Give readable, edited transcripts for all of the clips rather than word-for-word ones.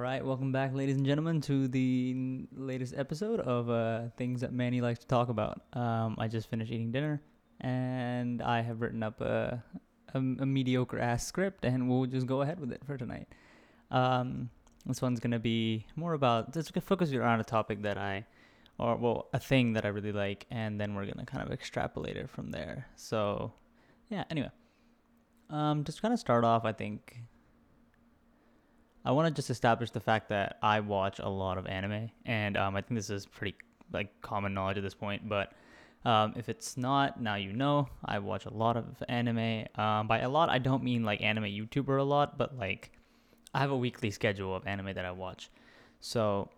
Alright, welcome back, ladies and gentlemen, to the latest episode of Things That Manny Likes to Talk About. I just finished eating dinner, and I have written up a mediocre-ass script, and we'll just go ahead with it for tonight. This one's going to be more about, just focus on a topic that a thing that I really like, and then we're going to kind of extrapolate it from there. So, yeah, anyway. Just kind of start off, I think, I want to just establish the fact that I watch a lot of anime, and I think this is pretty common knowledge at this point, but if it's not, now you know, I watch a lot of anime. By a lot, I don't mean anime YouTuber a lot, but I have a weekly schedule of anime that I watch. So,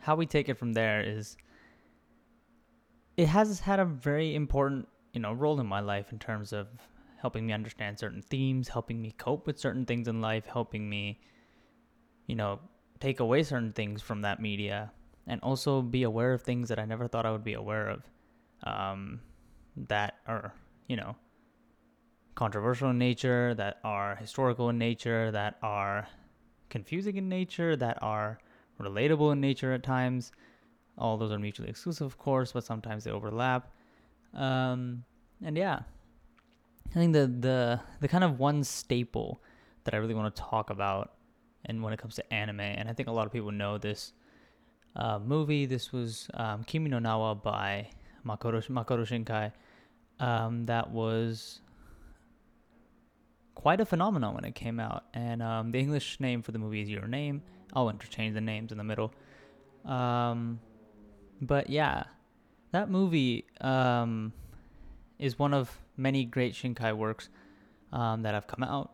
how we take it from there is, it has had a very important, role in my life in terms of helping me understand certain themes, helping me cope with certain things in life, helping me, take away certain things from that media, and also be aware of things that I never thought I would be aware of, that are, controversial in nature, that are historical in nature, that are confusing in nature, that are relatable in nature at times. All those are mutually exclusive, of course, but sometimes they overlap. And yeah, I think the kind of one staple that I really want to talk about, and when it comes to anime, and I think a lot of people know this movie. This was Kimi no Nawa by Makoto Shinkai. That was quite a phenomenon when it came out, and the English name for the movie is Your Name. I'll interchange the names in the middle. But yeah, that movie is one of many great Shinkai works that have come out,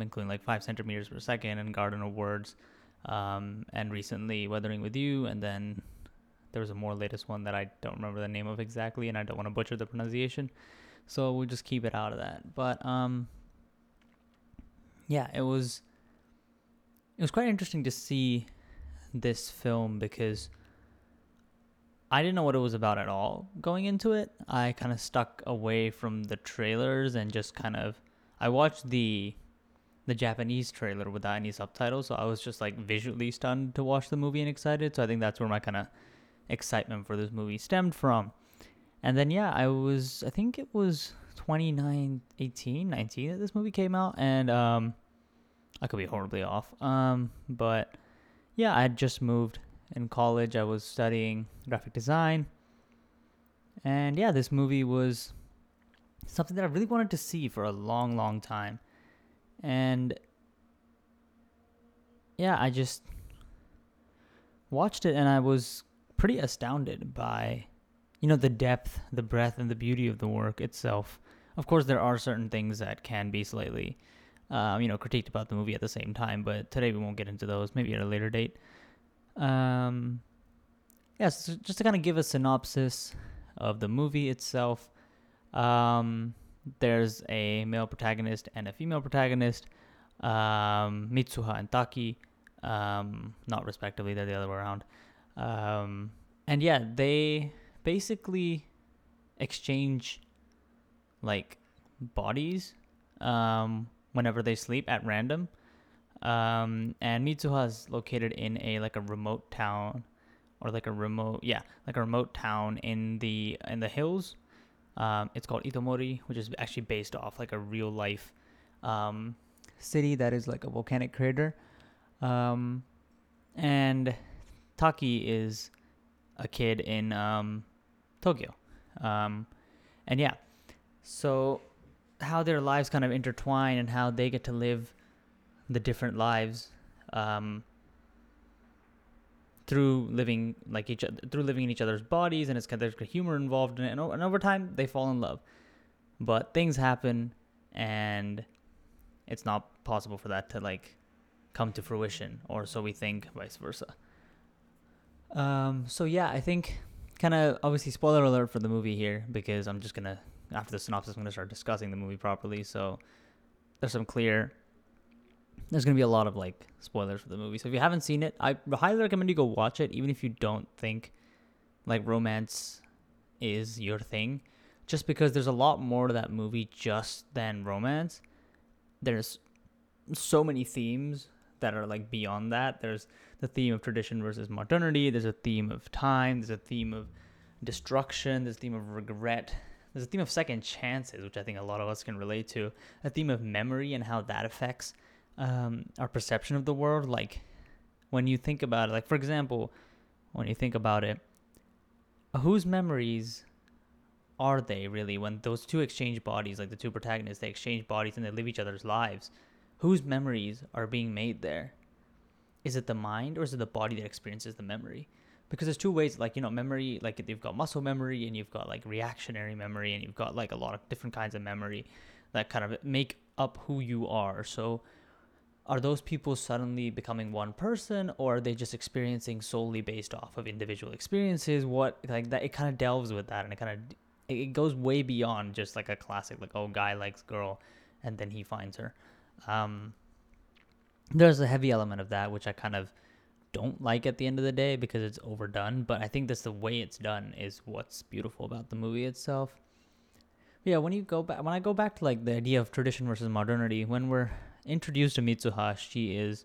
including 5 centimeters per second and Garden of Words, and recently Weathering with You, and then there was a more latest one that I don't remember the name of exactly, and I don't want to butcher the pronunciation, so we'll just keep it out of that. But yeah, it was quite interesting to see this film, because I didn't know what it was about at all going into it. I kind of stuck away from the trailers and just I watched the Japanese trailer without any subtitles, so I was just visually stunned to watch the movie and excited. So I think that's where my kind of excitement for this movie stemmed from. And then yeah, I think it was 2019 that this movie came out, and I could be horribly off. But yeah, I had just moved. In college, I was studying graphic design, and yeah, this movie was something that I really wanted to see for a long, long time, and yeah, I just watched it, and I was pretty astounded by, the depth, the breadth, and the beauty of the work itself. Of course, there are certain things that can be slightly, critiqued about the movie at the same time, but today we won't get into those, maybe at a later date. So just to kind of give a synopsis of the movie itself, there's a male protagonist and a female protagonist, Mitsuha and Taki, not respectively, they're the other way around, and yeah, they basically exchange, bodies, whenever they sleep at random. And Mitsuha is located in a remote town in the hills. It's called Itomori, which is actually based off a real life, city that is a volcanic crater. And Taki is a kid in, Tokyo. And yeah, so how their lives kind of intertwine and how they get to live the different lives through living in each other's bodies, and there's humor involved in it, and over time they fall in love, but things happen and it's not possible for that to come to fruition, or so we think, vice versa. So yeah, I think obviously spoiler alert for the movie here, because I'm just gonna, after the synopsis, I'm gonna start discussing the movie properly, so there's going to be a lot of spoilers for the movie. So if you haven't seen it, I highly recommend you go watch it, even if you don't think romance is your thing, just because there's a lot more to that movie just than romance. There's so many themes that are like beyond that. There's the theme of tradition versus modernity. There's a theme of time. There's a theme of destruction. There's a theme of regret. There's a theme of second chances, which I think a lot of us can relate to. A theme of memory and how that affects our perception of the world. Like when you think about it, like for example, when you think about it, whose memories are they really when those two exchange bodies, like the two protagonists, they exchange bodies and they live each other's lives? Whose memories are being made there? Is it the mind or is it the body that experiences the memory? Because there's two ways, like, you know, memory, like you've got muscle memory and you've got like reactionary memory and you've got like a lot of different kinds of memory that kind of make up who you are. So are those people suddenly becoming one person, or are they just experiencing solely based off of individual experiences? What, like that, it kind of delves with that, and it kind of, it goes way beyond just like a classic, like, oh, guy likes girl and then he finds her. There's a heavy element of that, which I kind of don't like at the end of the day because it's overdone, but I think that's the way it's done is what's beautiful about the movie itself. But yeah, when you go back, when I go back to like the idea of tradition versus modernity, when we're introduced to Mitsuha, she is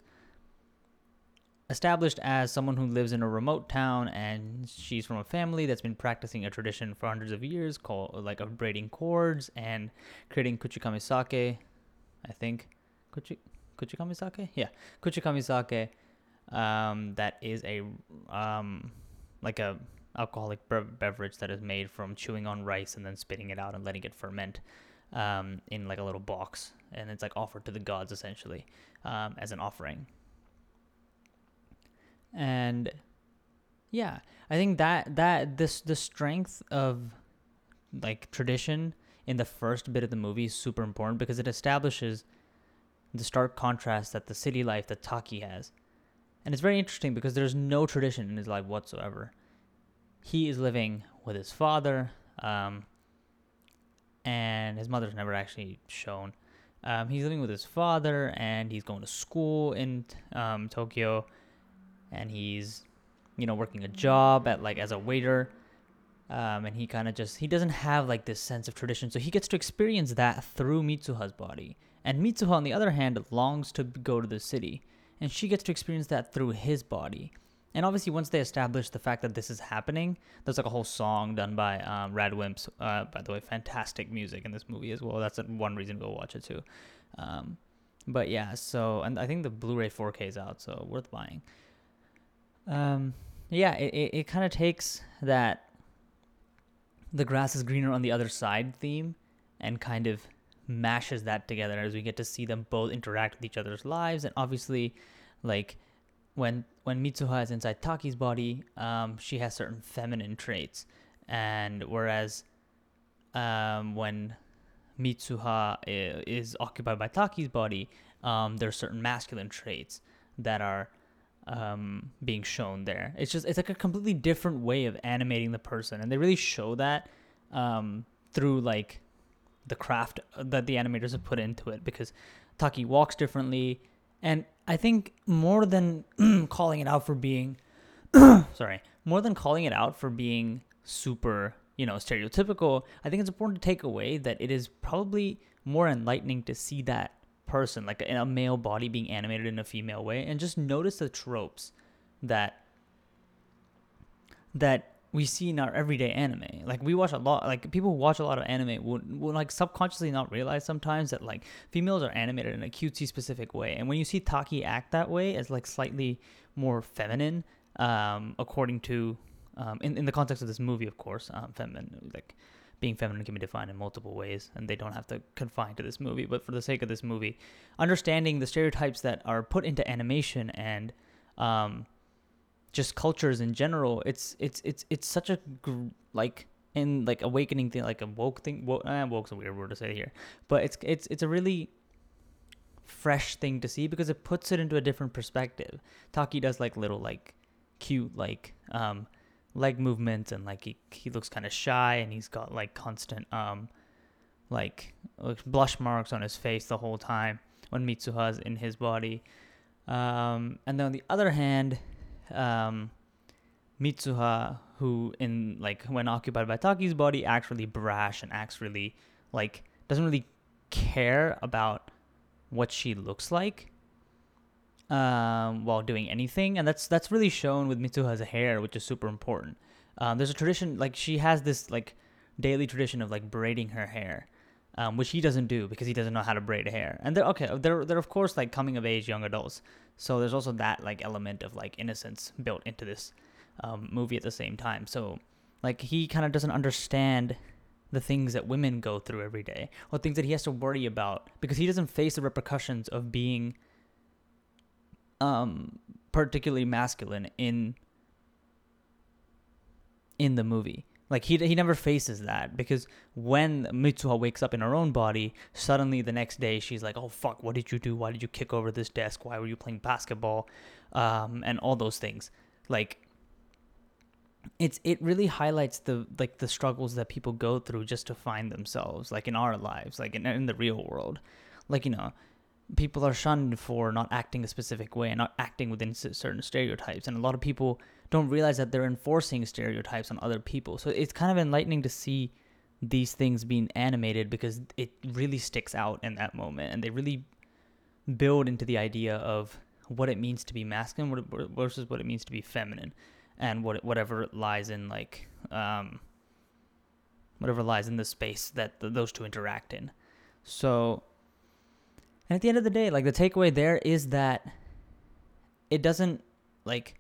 established as someone who lives in a remote town, and she's from a family that's been practicing a tradition for hundreds of years called like of braiding cords and creating kuchikamizake, I think. Kuchikamizake? Yeah. Kuchikamizake, that is a like a alcoholic beverage that is made from chewing on rice and then spitting it out and letting it ferment in like a little box, and it's like offered to the gods essentially as an offering. And yeah, I think that this, the strength of like tradition in the first bit of the movie is super important because it establishes the stark contrast that the city life that Taki has. And it's very interesting because there's no tradition in his life whatsoever. He is living with his father, and his mother's never actually shown. He's living with his father, and he's going to school in Tokyo, and he's, you know, working a job at like as a waiter. And he kind of just, he doesn't have like this sense of tradition. So he gets to experience that through Mitsuha's body. And Mitsuha, on the other hand, longs to go to the city. And she gets to experience that through his body. And obviously, once they establish the fact that this is happening, there's like a whole song done by Rad Wimps. By the way, fantastic music in this movie as well. That's one reason to go watch it too. But yeah, so, and I think the Blu-ray 4K is out, so worth buying. Yeah, it kind of takes that the grass is greener on the other side theme and kind of mashes that together as we get to see them both interact with each other's lives. And obviously, like when Mitsuha is inside Taki's body, she has certain feminine traits, and whereas when Mitsuha is occupied by Taki's body, there are certain masculine traits that are being shown there. It's just, it's like a completely different way of animating the person, and they really show that through like the craft that the animators have put into it, because Taki walks differently. And I think more than calling it out for being super, you know, stereotypical, I think it's important to take away that it is probably more enlightening to see that person, like in a male body being animated in a female way, and just notice the tropes that we see in our everyday anime. Like we watch a lot, like people who watch a lot of anime will like subconsciously not realize sometimes that like females are animated in a cutesy specific way, and when you see Taki act that way as like slightly more feminine, according to in the context of this movie, of course, feminine, like being feminine can be defined in multiple ways, and they don't have to confine to this movie. But for the sake of this movie, understanding the stereotypes that are put into animation and just cultures in general, it's such a awakening thing, like a woke thing. Woke's a weird word to say here, but it's a really fresh thing to see because it puts it into a different perspective. Taki does like little like cute like leg movements, and like he looks kind of shy, and he's got like constant like blush marks on his face the whole time when Mitsuha's in his body. And then on the other hand, Mitsuha, who in like when occupied by Taki's body, acts really brash and acts really like doesn't really care about what she looks like while doing anything, and that's really shown with Mitsuha's hair, which is super important. There's a tradition, like she has this like daily tradition of like braiding her hair, which he doesn't do because he doesn't know how to braid hair. And they're of course like coming of age young adults, so there's also that like element of like innocence built into this movie at the same time. So like he kind of doesn't understand the things that women go through every day, or things that he has to worry about, because he doesn't face the repercussions of being particularly masculine in the movie. Like he never faces that, because when Mitsuha wakes up in her own body, suddenly the next day she's like, oh fuck, what did you do? Why did you kick over this desk? Why were you playing basketball? And all those things. Like it really highlights the struggles that people go through just to find themselves, like in our lives, like in the real world. Like, you know, people are shunned for not acting a specific way and not acting within certain stereotypes, and a lot of people don't realize that they're enforcing stereotypes on other people. So it's kind of enlightening to see these things being animated, because it really sticks out in that moment, and they really build into the idea of what it means to be masculine versus what it means to be feminine, and whatever lies in like whatever lies in the space that those two interact in. So, and at the end of the day, like the takeaway there is that it doesn't like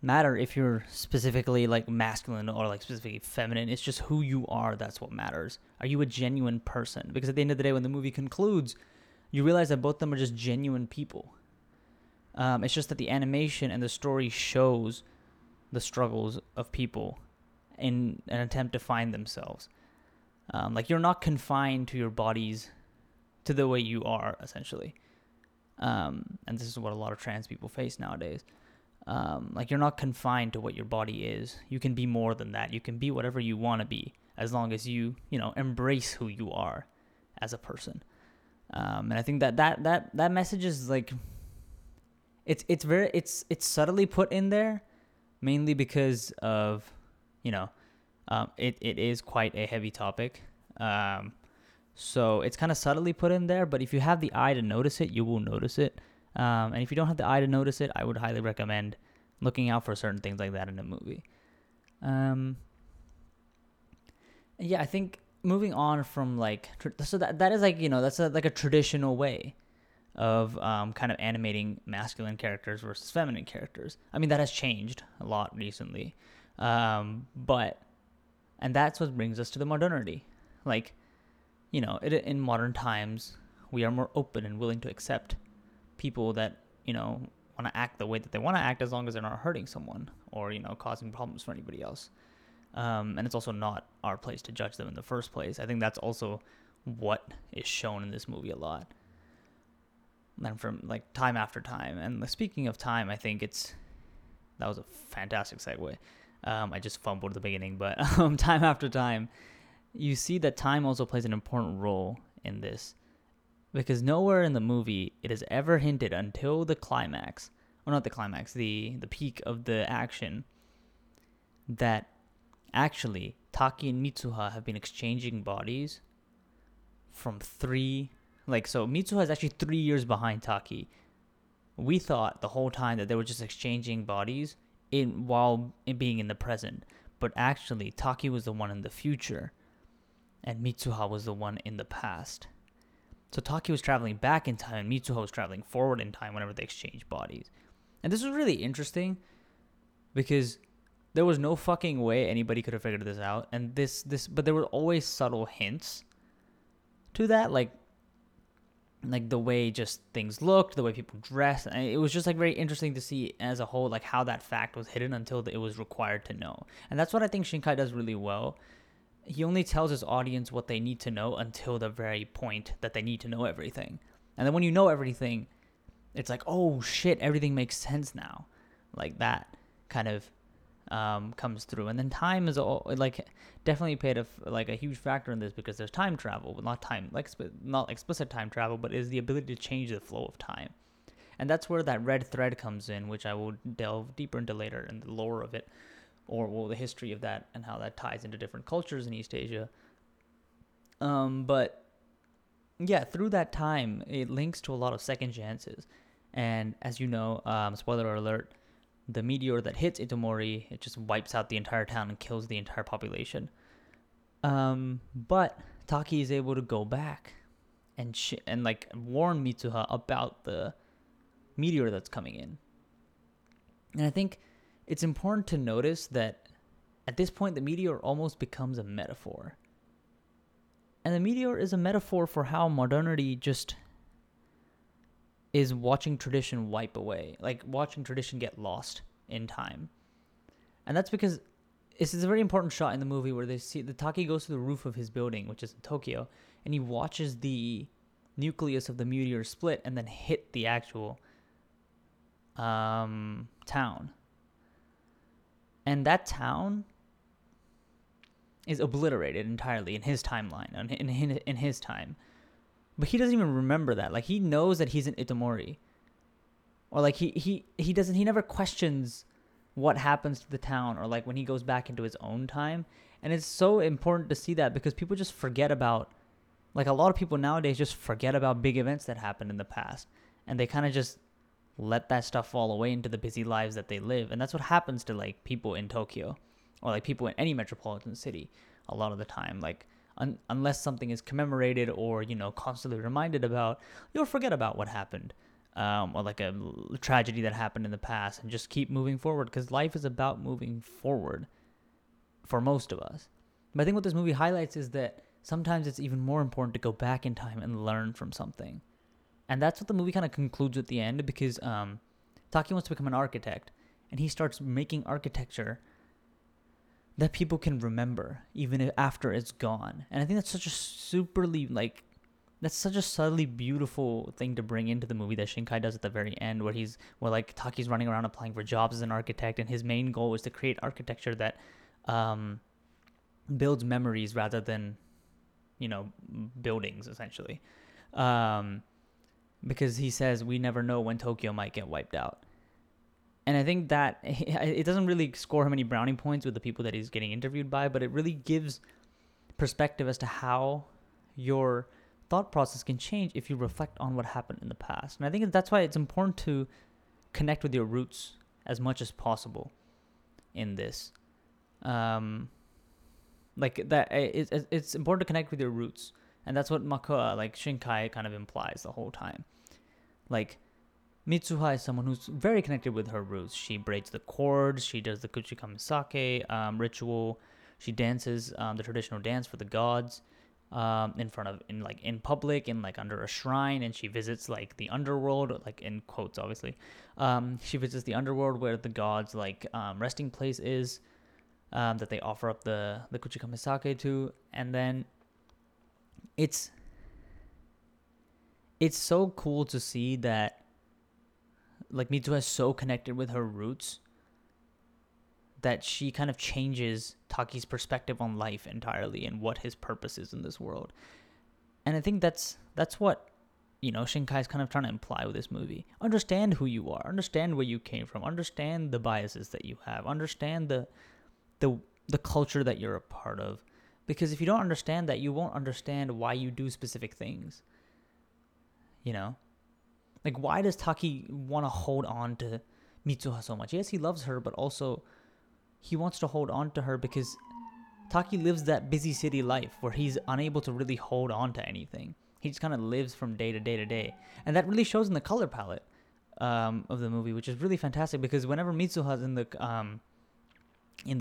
matter if you're specifically like masculine or like specifically feminine. It's just who you are that's what matters. Are you a genuine person? Because at the end of the day, when the movie concludes, you realize that both of them are just genuine people. It's just that the animation and the story shows the struggles of people in an attempt to find themselves. Like you're not confined to your body's, to the way you are, essentially. And this is what a lot of trans people face nowadays. Like you're not confined to what your body is. You can be more than that. You can be whatever you want to be, as long as you know, embrace who you are as a person. And I think that message is like, it's subtly put in there, mainly because of, you know, it is quite a heavy topic. So it's kind of subtly put in there, but if you have the eye to notice it, you will notice it. And if you don't have the eye to notice it, I would highly recommend looking out for certain things like that in a movie. Yeah, I think moving on from like, so that is like, you know, that's like a traditional way of kind of animating masculine characters versus feminine characters. I mean, that has changed a lot recently. And that's what brings us to the modernity. Like, you know, in modern times, we are more open and willing to accept people that, you know, want to act the way that they want to act, as long as they're not hurting someone or, you know, causing problems for anybody else. And it's also not our place to judge them in the first place. I think that's also what is shown in this movie a lot. And from, like, time after time. And speaking of time, I think that was a fantastic segue. I just fumbled at the beginning, but time after time, you see that time also plays an important role in this, because nowhere in the movie it is ever hinted until the climax, or not the climax, the peak of the action, that actually Taki and Mitsuha have been exchanging bodies from so Mitsuha is actually 3 years behind Taki. We thought the whole time that they were just exchanging bodies while being in the present, but actually Taki was the one in the future, and Mitsuha was the one in the past. So Taki was traveling back in time, and Mitsuha was traveling forward in time whenever they exchanged bodies. And this was really interesting, because there was no fucking way anybody could have figured this out. And but there were always subtle hints to that, like the way just things looked, the way people dressed. And it was just like very interesting to see as a whole, like how that fact was hidden until it was required to know. And that's what I think Shinkai does really well. He only tells his audience what they need to know until the very point that they need to know everything. And then when you know everything, it's like, oh shit, everything makes sense now. Like that kind of comes through. And then time is like definitely played a huge factor in this, because there's time travel, but not explicit time travel, but is the ability to change the flow of time. And that's where that red thread comes in, which I will delve deeper into later in the lore of it. The history of that and how that ties into different cultures in East Asia. But yeah, through that time, it links to a lot of second chances. And as you know, spoiler alert, the meteor that hits Itomori, it just wipes out the entire town and kills the entire population. But Taki is able to go back and warn Mitsuha about the meteor that's coming in. And I think it's important to notice that at this point, the meteor almost becomes a metaphor. And the meteor is a metaphor for how modernity just is watching tradition wipe away, like watching tradition get lost in time. And that's because this is a very important shot in the movie where they see the Taki goes to the roof of his building, which is in Tokyo, and he watches the nucleus of the meteor split and then hit the actual town. And that town is obliterated entirely in his timeline, in his time. But he doesn't even remember that. Like, he knows that he's an Itomori. Or, like, he never questions what happens to the town or, like, when he goes back into his own time. And it's so important to see that because people just forget about, like, a lot of people nowadays just forget about big events that happened in the past. And they kind of just let that stuff fall away into the busy lives that they live. And that's what happens to, like, people in Tokyo or, like, people in any metropolitan city a lot of the time. Like, unless something is commemorated or, you know, constantly reminded about, you'll forget about what happened, or like a tragedy that happened in the past, and just keep moving forward, because life is about moving forward for most of us. But I think what this movie highlights is that sometimes it's even more important to go back in time and learn from something. And that's what the movie kind of concludes at the end, because Taki wants to become an architect, and he starts making architecture that people can remember even after it's gone. And I think that's such a subtly beautiful thing to bring into the movie that Shinkai does at the very end, where Taki's running around applying for jobs as an architect, and his main goal is to create architecture that builds memories rather than, you know, buildings essentially. Because he says, we never know when Tokyo might get wiped out. And I think that it doesn't really score him any brownie points with the people that he's getting interviewed by, but it really gives perspective as to how your thought process can change if you reflect on what happened in the past. And I think that's why it's important to connect with your roots as much as possible in this. It's important to connect with your roots. And that's what Makoto, like Shinkai, kind of implies the whole time. Like, Mitsuha is someone who's very connected with her roots. She braids the cords, she does the kuchikamizake ritual, she dances the traditional dance for the gods in public, in like under a shrine, and she visits like the underworld, like in quotes obviously. She visits the underworld where the gods like resting place is, that they offer up the kuchikamizake to, and then it's so cool to see that. Like, Mitsuha is so connected with her roots that she kind of changes Taki's perspective on life entirely and what his purpose is in this world. And I think that's what, you know, Shinkai is kind of trying to imply with this movie. Understand who you are. Understand where you came from. Understand the biases that you have. Understand the culture that you're a part of. Because if you don't understand that, you won't understand why you do specific things. You know? Like, why does Taki want to hold on to Mitsuha so much? Yes, he loves her, but also he wants to hold on to her because Taki lives that busy city life where he's unable to really hold on to anything. He just kind of lives from day to day to day. And that really shows in the color palette of the movie, which is really fantastic, because whenever Mitsuha's in the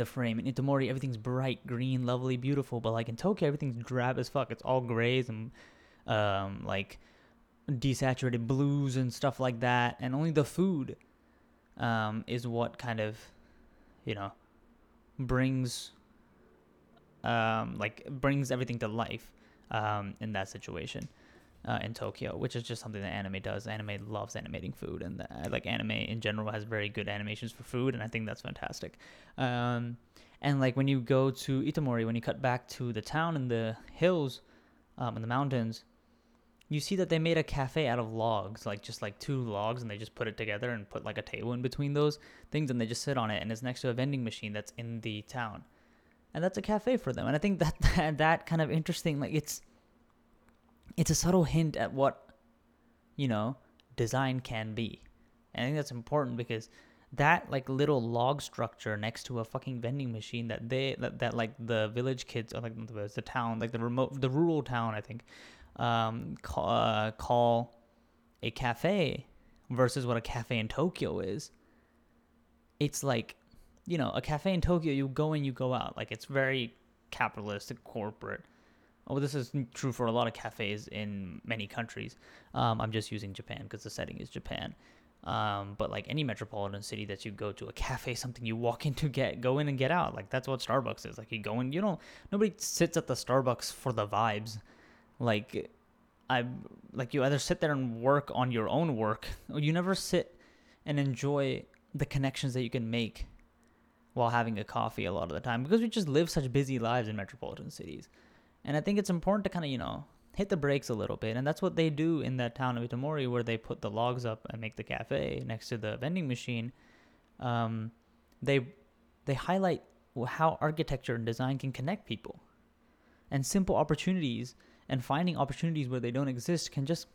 frame, in Itomori, everything's bright, green, lovely, beautiful. But, like, in Tokyo, everything's drab as fuck. It's all grays and, desaturated blues and stuff like that, and only the food is what kind of, you know, brings everything to life in that situation in Tokyo, which is just something that anime does. Anime loves animating food, and anime in general has very good animations for food, and I think that's fantastic. And like when you go to Itomori, when you cut back to the town in the hills, in the mountains, you see that they made a cafe out of logs, like just like two logs, and they just put it together and put like a table in between those things, and they just sit on it, and it's next to a vending machine that's in the town, and that's a cafe for them. And I think that kind of interesting, like, it's it's a subtle hint at what, you know, design can be. And I think that's important because that, like, little log structure next to a fucking vending machine that like the village kids, or like the town, like the rural town, I think, call a cafe versus what a cafe in Tokyo is. It's like, you know, a cafe in Tokyo, you go in, you go out. Like, it's very capitalist and corporate. Oh, this is true for a lot of cafes in many countries. I'm just using Japan because the setting is Japan. But like any metropolitan city that you go to, a cafe, something you walk in to go in and get out. Like, that's what Starbucks is. Like, you go in, you don't, nobody sits at the Starbucks for the vibes. Like, you either sit there and work on your own work, or you never sit and enjoy the connections that you can make while having a coffee a lot of the time, because we just live such busy lives in metropolitan cities. And I think it's important to kind of, you know, hit the brakes a little bit. And that's what they do in that town of Itomori, where they put the logs up and make the cafe next to the vending machine. They highlight how architecture and design can connect people. And simple opportunities and finding opportunities where they don't exist can just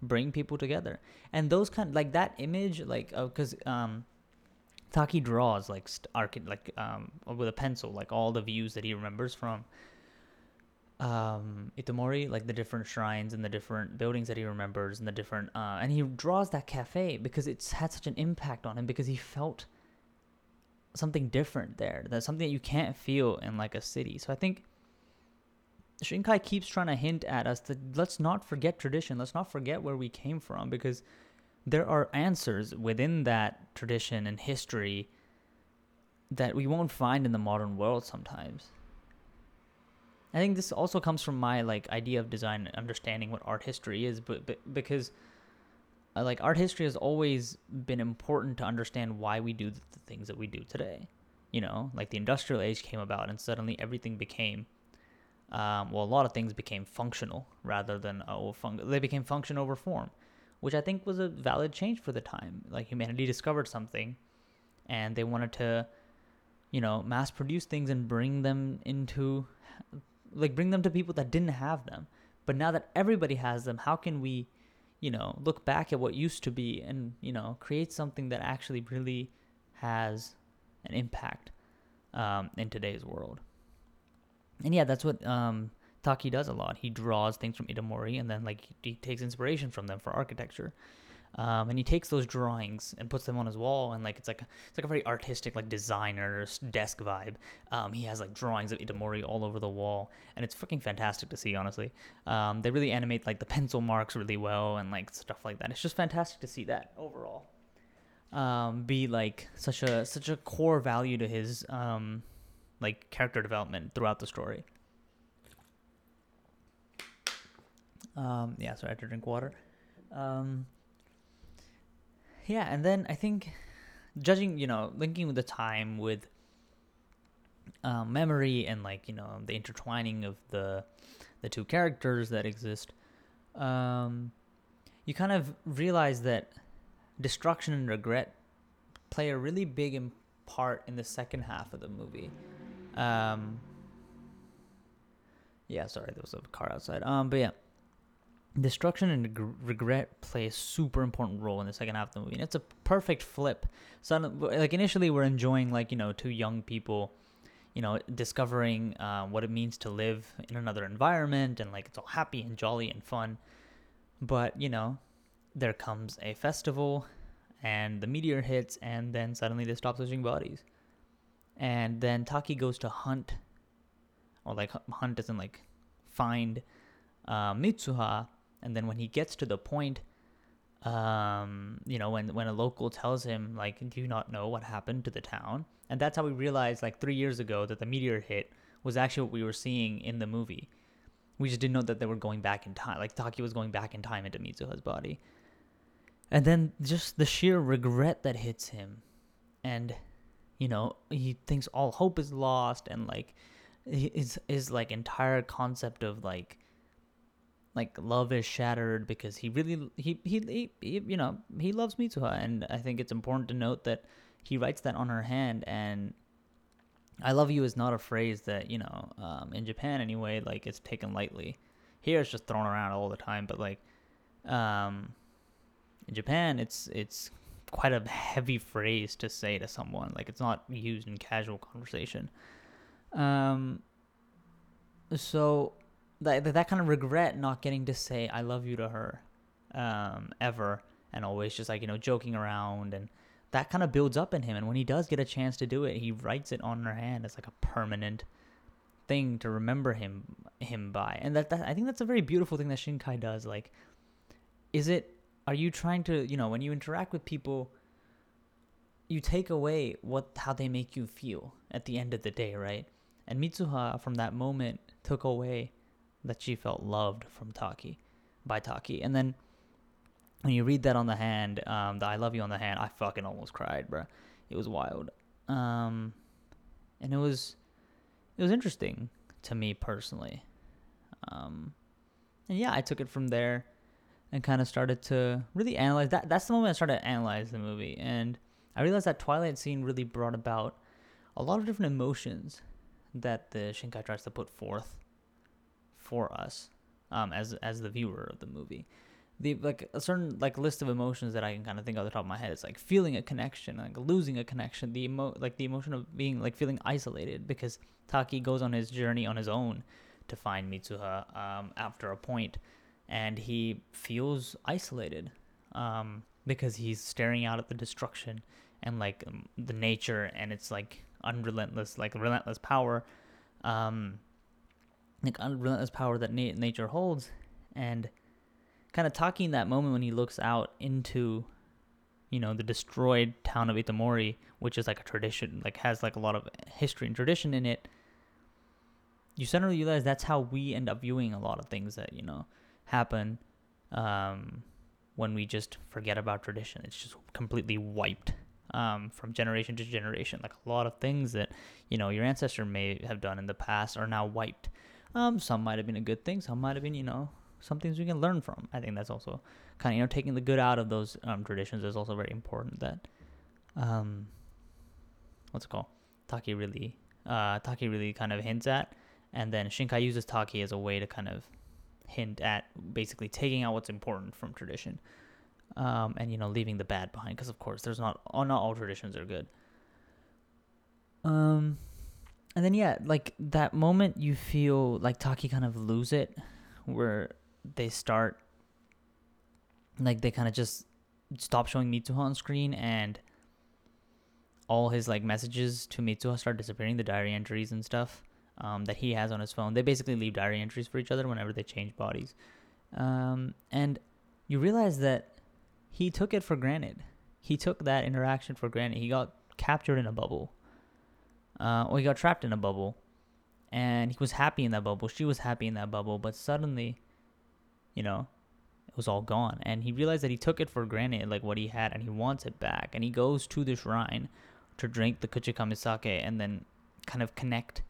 bring people together. And those kind, like that image, like, because Taki draws with a pencil, like all the views that he remembers from Itomori, like the different shrines and the different buildings that he remembers, and the different and he draws that cafe because it's had such an impact on him, because he felt something different there. That's something that you can't feel in like a city. So I think Shinkai keeps trying to hint at us that let's not forget tradition, let's not forget where we came from, because there are answers within that tradition and history that we won't find in the modern world sometimes. I think this also comes from my, like, idea of design and understanding what art history is, but because, like, art history has always been important to understand why we do the things that we do today. You know, like, the industrial age came about, and suddenly everything became, a lot of things became functional rather than, they became function over form, which I think was a valid change for the time. Like, humanity discovered something, and they wanted to, you know, mass produce things and bring them into... like, bring them to people that didn't have them. But now that everybody has them, how can we, you know, look back at what used to be and, you know, create something that actually really has an impact in today's world? And yeah, that's what Taki does a lot. He draws things from Itomori, and then, like, he takes inspiration from them for architecture. And he takes those drawings and puts them on his wall, and, like, it's like a very artistic, like, designer's desk vibe. He has, like, drawings of Itomori all over the wall, and it's fucking fantastic to see, honestly. They really animate, like, the pencil marks really well, and, like, stuff like that. It's just fantastic to see that overall be, like, such a core value to his like, character development throughout the story. Yeah, sorry, I had to drink water. Yeah, and then I think judging, you know, linking with the time with memory and, like, you know, the intertwining of the two characters that exist, you kind of realize that destruction and regret play a really big part in the second half of the movie. Yeah, sorry, there was a car outside. But yeah. Destruction and regret play a super important role in the second half of the movie, and it's a perfect flip. So, like, initially we're enjoying, like, you know, two young people, you know, discovering what it means to live in another environment, and, like, it's all happy and jolly and fun. But, you know, there comes a festival, and the meteor hits, and then suddenly they stop switching bodies. And then Taki goes to hunt, or, like, hunt as in, like, find Mitsuha. And then when he gets to the point, you know, when a local tells him, like, do you not know what happened to the town? And that's how we realized, like, 3 years ago that the meteor hit was actually what we were seeing in the movie. We just didn't know that they were going back in time. Like, Taki was going back in time into Mitsuha's body. And then just the sheer regret that hits him. And, you know, he thinks all hope is lost, and, like, his like, entire concept of, like love is shattered, because he really he you know, he loves Mitsuha. And I think it's important to note that he writes that on her hand, and I love you is not a phrase that, you know, in Japan anyway, like, it's taken lightly. here it's just thrown around all the time, but like in Japan it's quite a heavy phrase to say to someone. Like, it's not used in casual conversation. So that kind of regret not getting to say I love you to her ever, and always just like, you know, joking around, and that kind of builds up in him. And when he does get a chance to do it, he writes it on her hand as like a permanent thing to remember him by. And that I think that's a very beautiful thing that Shinkai does. Like, are you trying to, you know, when you interact with people, you take away how they make you feel at the end of the day, right? And Mitsuha, from that moment, took away that she felt loved by Taki. And then when you read that on the hand, the I love you on the hand, I fucking almost cried, bro. It was wild. And it was interesting to me personally. And yeah, I took it from there and kind of started to really analyze that. That's the moment I started to analyze the movie. And I realized that Twilight scene really brought about a lot of different emotions that the Shinkai tries to put forth for us as the viewer of the movie. A certain list of emotions that I can kind of think off the top of my head. It's like feeling a connection, like losing a connection, the emotion of being like feeling isolated, because Taki goes on his journey on his own to find Mitsuha after a point, and he feels isolated because he's staring out at the destruction and like the nature and its like relentless power, relentless power that nature holds. And kind of Taki, in that moment when he looks out into, you know, the destroyed town of Itomori, which is like a tradition, like has like a lot of history and tradition in it, you suddenly realize that's how we end up viewing a lot of things that, you know, happen when we just forget about tradition. It's just completely wiped from generation to generation. Like, a lot of things that, you know, your ancestor may have done in the past are now wiped. Some might have been a good thing, some might have been, you know, some things we can learn from. I think that's also kind of, you know, taking the good out of those traditions is also very important. That Taki really kind of hints at, and then Shinkai uses Taki as a way to kind of hint at basically taking out what's important from tradition, and, you know, leaving the bad behind, because of course there's not all traditions are good. And then yeah, like that moment you feel like Taki kind of lose it, where they start, like, they kind of just stop showing Mitsuha on screen, and all his like messages to Mitsuha start disappearing, the diary entries and stuff that he has on his phone. They basically leave diary entries for each other whenever they change bodies. And you realize that he took it for granted. He took that interaction for granted. He got captured in a bubble. Or he got trapped in a bubble. And he was happy in that bubble. She was happy in that bubble. But suddenly, you know, it was all gone. And he realized that he took it for granted, like what he had, and he wants it back. And he goes to the shrine to drink the kuchikamizake and then kind of connect.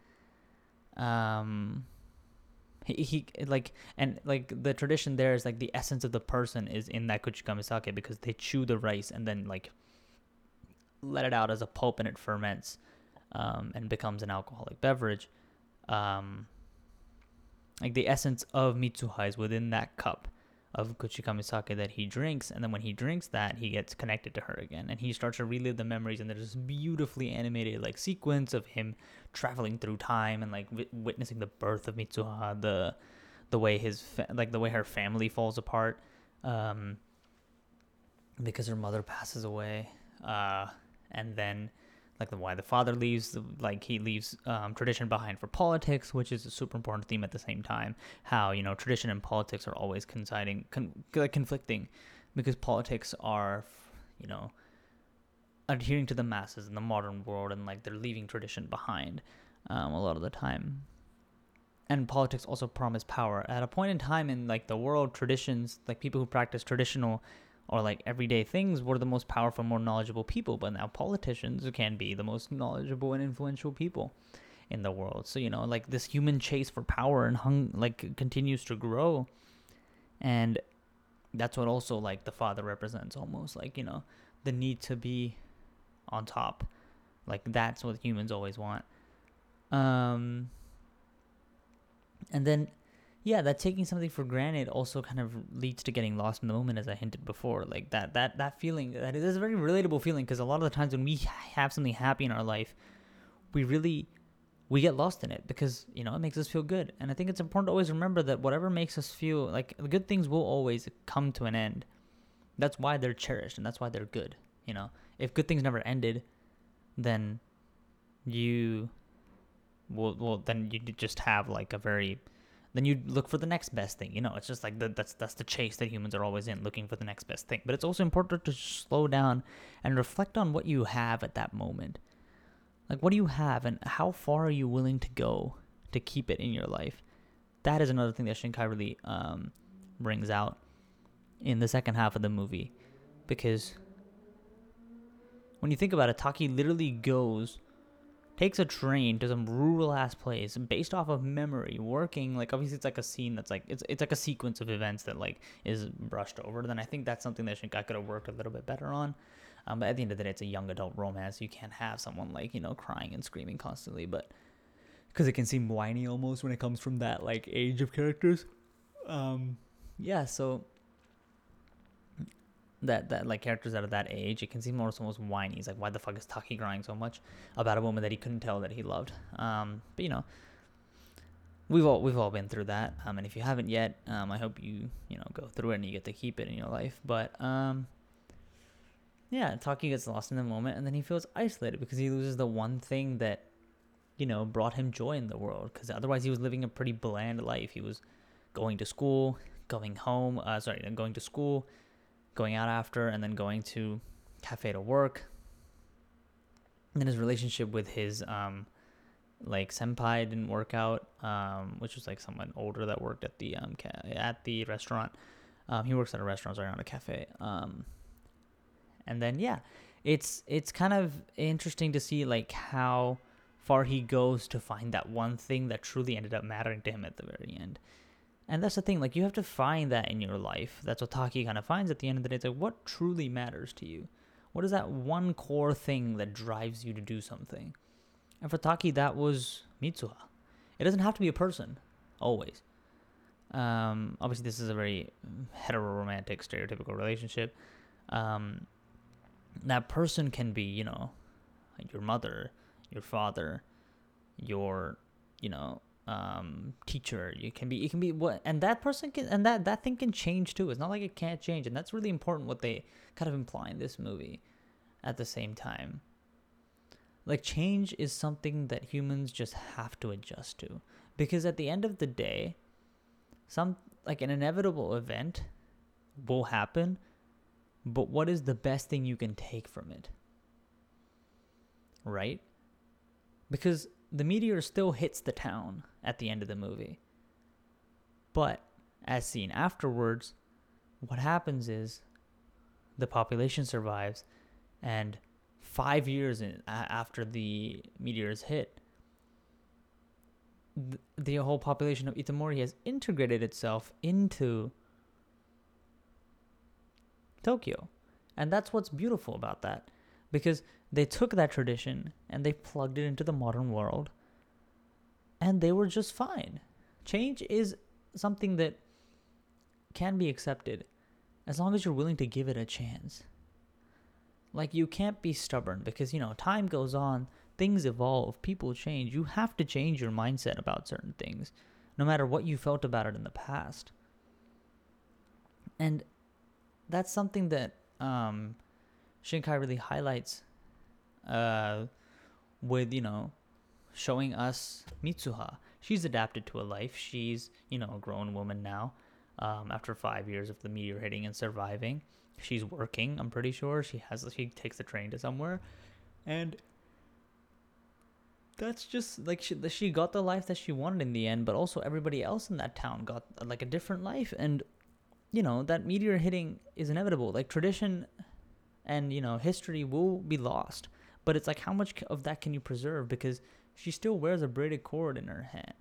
He the tradition there is like the essence of the person is in that kuchikamizake, because they chew the rice and then like let it out as a pulp, and it ferments and becomes an alcoholic beverage. Like the essence of Mitsuha is within that cup of kuchikamizake that he drinks, and then when he drinks that, he gets connected to her again, and he starts to relive the memories. And there's this beautifully animated like sequence of him traveling through time and like witnessing the birth of Mitsuha, the way her family falls apart because her mother passes away, and then like why the father leaves, like he leaves tradition behind for politics, which is a super important theme at the same time. How, you know, tradition and politics are always conflicting, because politics are, you know, adhering to the masses in the modern world, and like they're leaving tradition behind a lot of the time. And politics also promise power. At a point in time in like the world, traditions, like people who practice traditional or like everyday things, were the most powerful, more knowledgeable people. But now politicians can be the most knowledgeable and influential people in the world. So, you know, like this human chase for power and continues to grow. And that's what also like the father represents, almost like, you know, the need to be on top. Like that's what humans always want. And then Yeah, that taking something for granted also kind of leads to getting lost in the moment, as I hinted before. Like that feeling, that is a very relatable feeling, because a lot of the times when we have something happy in our life, we get lost in it because, you know, it makes us feel good. And I think it's important to always remember that whatever makes us feel, like, the good things will always come to an end. That's why they're cherished, and that's why they're good, you know. If good things never ended, then you look for the next best thing, you know. It's just like that's the chase that humans are always in, looking for the next best thing. But it's also important to slow down and reflect on what you have at that moment. Like, what do you have, and how far are you willing to go to keep it in your life? That is another thing that Shinkai really brings out in the second half of the movie, because when you think about it, Taki literally takes a train to some rural-ass place based off of memory, working, like, obviously it's like a scene that's like, it's like a sequence of events that, like, is brushed over. Then I think that's something that Shinkai could have worked a little bit better on. But at the end of the day, it's a young adult romance. You can't have someone, like, you know, crying and screaming constantly, but because it can seem whiny almost when it comes from that, like, age of characters. Yeah, so that like characters out of that age, it can seem almost whiny. He's like, why the fuck is Taki crying so much about a woman that he couldn't tell that he loved? But you know, we've all been through that. And if you haven't yet, I hope you know go through it and you get to keep it in your life. But yeah, Taki gets lost in the moment, and then he feels isolated because he loses the one thing that, you know, brought him joy in the world. Because otherwise, he was living a pretty bland life. He was going to school, going home. Going to school, going out after, and then going to cafe to work. And then his relationship with his senpai didn't work out, which was like someone older that worked at the at the restaurant. He works at a restaurant, not a cafe. And then yeah, it's kind of interesting to see like how far he goes to find that one thing that truly ended up mattering to him at the very end. And that's the thing, like, you have to find that in your life. That's what Taki kind of finds at the end of the day. It's like, what truly matters to you? What is that one core thing that drives you to do something? And for Taki, that was Mitsuha. It doesn't have to be a person, always. Obviously, this is a very heteroromantic, stereotypical relationship. That person can be, you know, your mother, your father, your, you know, teacher. It can be what, and that person can, and that thing can change too. It's not like it can't change, and that's really important what they kind of imply in this movie. At the same time, like, change is something that humans just have to adjust to, because at the end of the day, an inevitable event will happen, but what is the best thing you can take from it, right? Because the meteor still hits the town at the end of the movie. But as seen afterwards, what happens is the population survives, and 5 years after the meteor is hit, the whole population of Itomori has integrated itself into Tokyo. And that's what's beautiful about that, because they took that tradition and they plugged it into the modern world, and they were just fine. Change is something that can be accepted as long as you're willing to give it a chance. Like, you can't be stubborn because, you know, time goes on, things evolve, people change. You have to change your mindset about certain things, no matter what you felt about it in the past. And that's something that Shinkai really highlights with, you know, showing us Mitsuha. She's adapted to a life. She's, you know, a grown woman now, after 5 years of the meteor hitting and surviving. She's working, I'm pretty sure. She takes the train to somewhere, and that's just, like, she got the life that she wanted in the end, but also everybody else in that town got, like, a different life. And, you know, that meteor hitting is inevitable. Like, tradition and, you know, history will be lost. But it's like, how much of that can you preserve? Because she still wears a braided cord in her hair.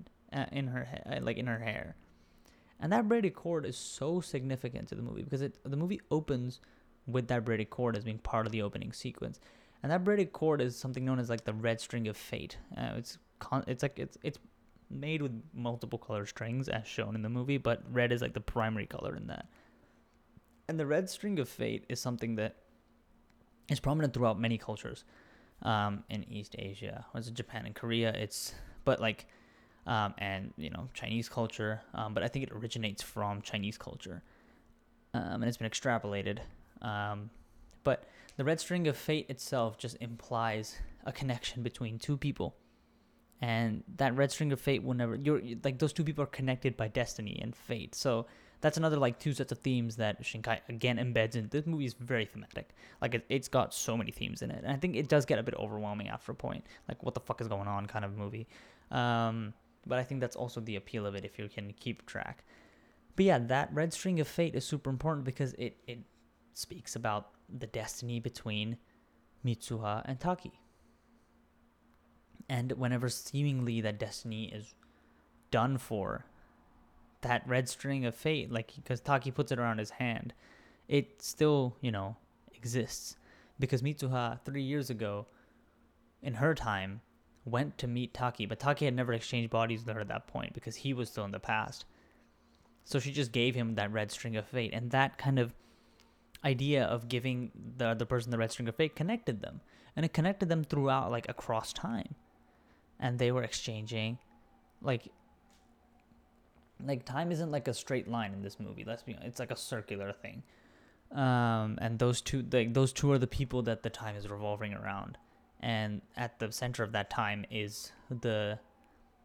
And that braided cord is so significant to the movie, because the movie opens with that braided cord as being part of the opening sequence. And that braided cord is something known as, like, the red string of fate. It's made with multiple color strings as shown in the movie, but red is like the primary color in that. And the red string of fate is something that is prominent throughout many cultures in East Asia. Was it Japan and Korea? It's but like and you know, Chinese culture, but I think it originates from Chinese culture, and it's been extrapolated. But the red string of fate itself just implies a connection between two people. And that red string of fate will never... You're, like, those two people are connected by destiny and fate. So that's another, like, two sets of themes that Shinkai, again, embeds in. This movie is very thematic. Like, it's got so many themes in it. And I think it does get a bit overwhelming after a point. Like, what the fuck is going on kind of movie. But I think that's also the appeal of it, if you can keep track. But yeah, that red string of fate is super important because it speaks about the destiny between Mitsuha and Taki. And whenever seemingly that destiny is done for, that red string of fate, like, because Taki puts it around his hand, it still, you know, exists. Because Mitsuha, 3 years ago, in her time, went to meet Taki, but Taki had never exchanged bodies with her at that point because he was still in the past. So she just gave him that red string of fate, and that kind of idea of giving the other person the red string of fate connected them. And it connected them throughout, like, across time. And they were exchanging, like time isn't like a straight line in this movie. Let's be honest, it's like a circular thing. And those two are the people that the time is revolving around. And at the center of that time is the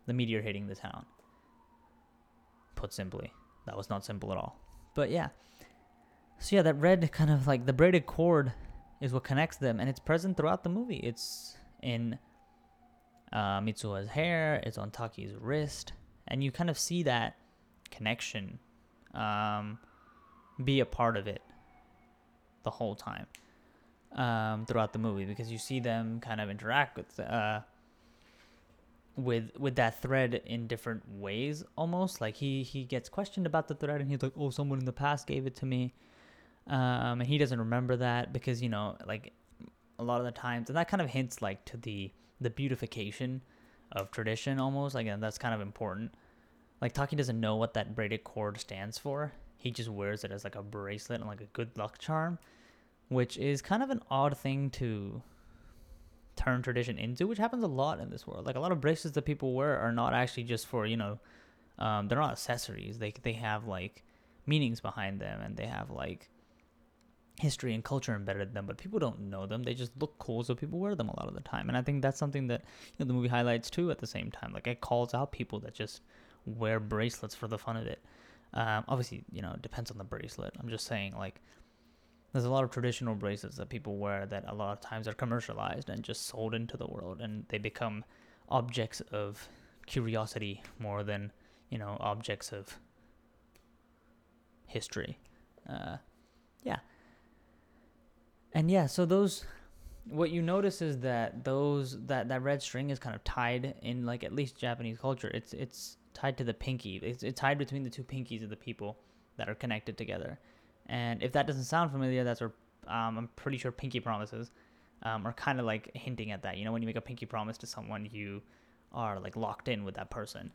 meteor hitting the town. Put simply, that was not simple at all. But yeah, so yeah, that red kind of like the braided cord is what connects them, and it's present throughout the movie. It's in Mitsuha's hair, it's on Taki's wrist, and you kind of see that connection be a part of it the whole time throughout the movie, because you see them kind of interact with that thread in different ways, almost. Like he gets questioned about the thread, and he's like, oh, someone in the past gave it to me, and he doesn't remember that because, you know, like a lot of the times, and that kind of hints like to the beautification of tradition almost, like, and that's kind of important. Like Taki doesn't know what that braided cord stands for. He just wears it as like a bracelet and like a good luck charm, which is kind of an odd thing to turn tradition into, which happens a lot in this world. Like a lot of bracelets that people wear are not actually just for, you know, they're not accessories. They have like meanings behind them, and they have like history and culture embedded in them, but people don't know them. They just look cool, so people wear them a lot of the time. And I think that's something that, you know, the movie highlights too at the same time. Like it calls out people that just wear bracelets for the fun of it. Obviously, you know, it depends on the bracelet. I'm just saying, like, there's a lot of traditional bracelets that people wear that a lot of times are commercialized and just sold into the world, and they become objects of curiosity more than, you know, objects of history. Yeah. And yeah, so those, what you notice is that that red string is kind of tied in, like, at least Japanese culture. It's tied to the pinky. It's tied between the two pinkies of the people that are connected together. And if that doesn't sound familiar, that's where I'm pretty sure pinky promises are kind of like hinting at that. You know, when you make a pinky promise to someone, you are like locked in with that person.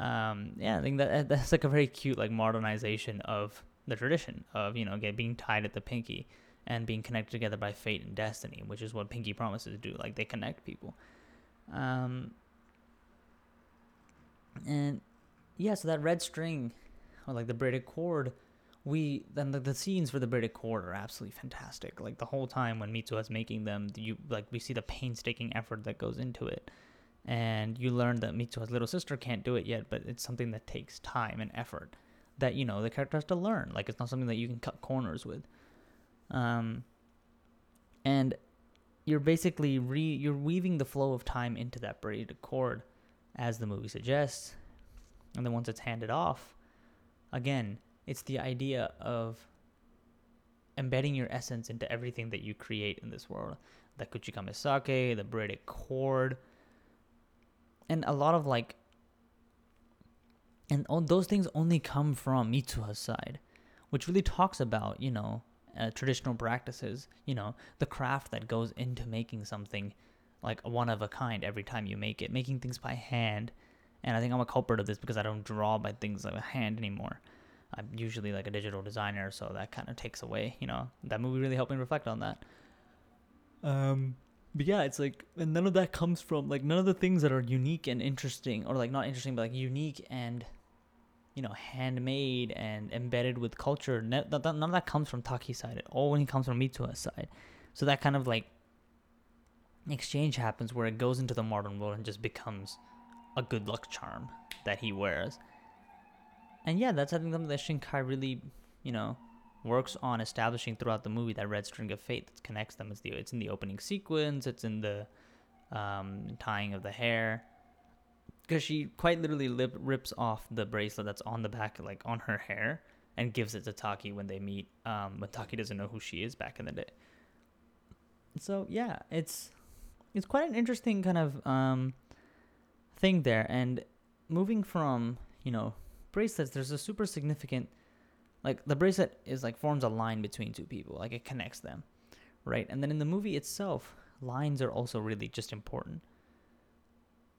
Yeah, I think that's like a very cute like modernization of the tradition of, you know, being tied at the pinky and being connected together by fate and destiny, which is what pinky promises do. Like, they connect people. And yeah, so that red string, or like the braided cord, the scenes for the braided cord are absolutely fantastic. Like, the whole time when Mitsuha's making them, we see the painstaking effort that goes into it. And you learn that Mitsuha's little sister can't do it yet, but it's something that takes time and effort that, you know, the character has to learn. Like, it's not something that you can cut corners with. And you're basically you're weaving the flow of time into that braided cord, as the movie suggests. And then once it's handed off, again, it's the idea of embedding your essence into everything that you create in this world. The kuchikamizake, the braided cord, and a lot of like, and all those things only come from Mitsuha's side, which really talks about, you know, traditional practices, you know, the craft that goes into making something like one of a kind every time you make it, making things by hand And I think I'm a culprit of this because I don't draw by things like a hand anymore. I'm usually like a digital designer, so that kind of takes away, you know. That movie really helped me reflect on that. But yeah, it's like, and none of that comes from, like, none of the things that are unique and interesting, or like not interesting, but like unique and, you know, handmade and embedded with culture. None of that comes from Taki's side. It only comes from Mitsuha's side. So that kind of like exchange happens where it goes into the modern world and just becomes a good luck charm that he wears. And yeah, that's, I think, something that Shinkai really, you know, works on establishing throughout the movie, that red string of fate that connects them. It's in the opening sequence, it's in the tying of the hair, because she quite literally rips off the bracelet that's on the back, like on her hair, and gives it to Taki when they meet, but Taki doesn't know who she is back in the day. So yeah, it's quite an interesting kind of thing there. And moving from, you know, bracelets, there's a super significant, like, the bracelet is like forms a line between two people, like it connects them, right? And then in the movie itself, lines are also really just important.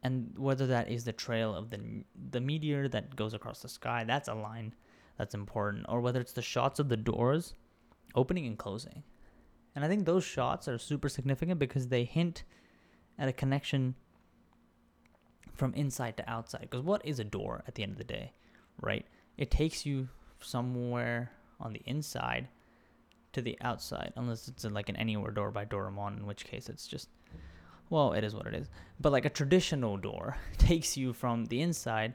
And whether that is the trail of the meteor that goes across the sky, that's a line that's important, or whether it's the shots of the doors opening and closing. And I think those shots are super significant because they hint at a connection from inside to outside. Because what is a door at the end of the day, right? It takes you somewhere on the inside to the outside, unless it's like an anywhere door by Doraemon, in which case it's just, well, it is what it is. But like a traditional door takes you from the inside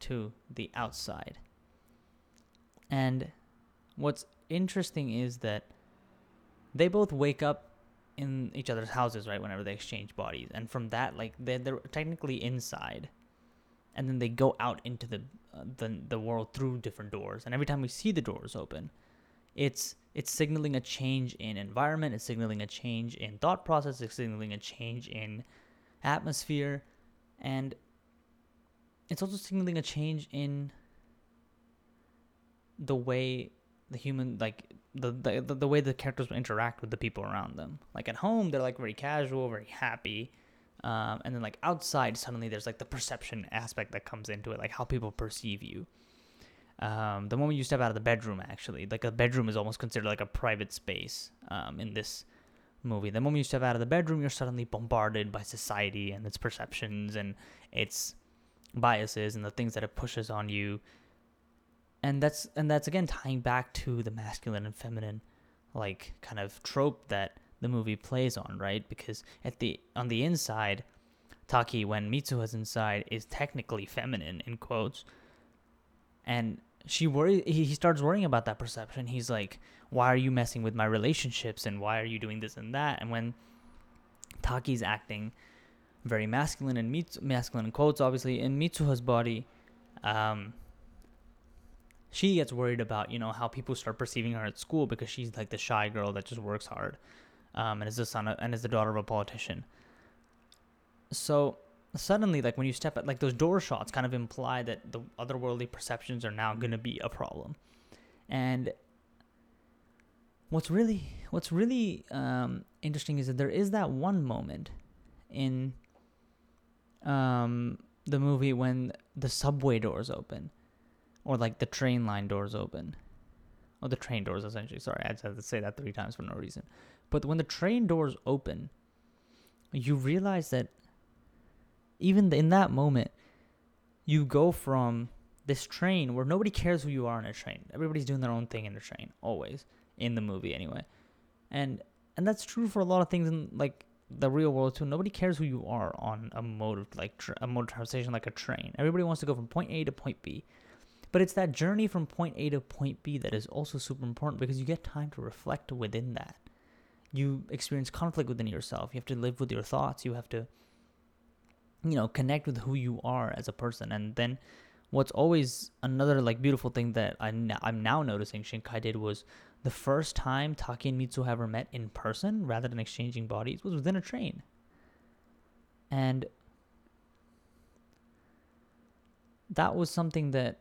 to the outside. And what's interesting is that they both wake up in each other's houses, right, whenever they exchange bodies. And from that, like, they're technically inside. And then they go out into the world through different doors. And every time we see the doors open, it's signaling a change in environment. It's signaling a change in thought process. It's signaling a change in atmosphere. And it's also signaling a change in the way the human, like, the way the characters will interact with the people around them. Like at home, they're like very casual, very happy, and then like outside, suddenly there's like the perception aspect that comes into it, like how people perceive you. The moment you step out of the bedroom, actually, like a bedroom is almost considered like a private space in this movie. The moment you step out of the bedroom, you're suddenly bombarded by society and its perceptions and its biases and the things that it pushes on you. And that's again tying back to the masculine and feminine, like, kind of trope that the movie plays on, right? Because on the inside, Taki, when Mitsuha's inside, is technically feminine in quotes, and he starts worrying about that perception. He's like, "Why are you messing with my relationships? And why are you doing this and that?" And when Taki's acting very masculine and masculine in quotes, obviously in Mitsuha's body, she gets worried about, you know, how people start perceiving her at school, because she's like the shy girl that just works hard, and is the daughter of a politician. So suddenly, like, when you step at, like, those door shots kind of imply that the otherworldly perceptions are now going to be a problem. And what's really interesting is that there is that one moment in the movie when the subway doors open. Or, like, the train line doors open. Or the train doors, essentially. Sorry, I just had to say that 3 times for no reason. But when the train doors open, you realize that even in that moment, you go from this train where nobody cares who you are in a train. Everybody's doing their own thing in a train, always. In the movie, anyway. And that's true for a lot of things in, like, the real world, too. Nobody cares who you are on a mode of, like, a mode of transportation like a train. Everybody wants to go from point A to point B. But it's that journey from point A to point B that is also super important, because you get time to reflect within that. You experience conflict within yourself. You have to live with your thoughts. You have to, you know, connect with who you are as a person. And then what's always another, like, beautiful thing that I'm now noticing Shinkai did was the first time Taki and Mitsuha ever met in person, rather than exchanging bodies, was within a train. And that was something that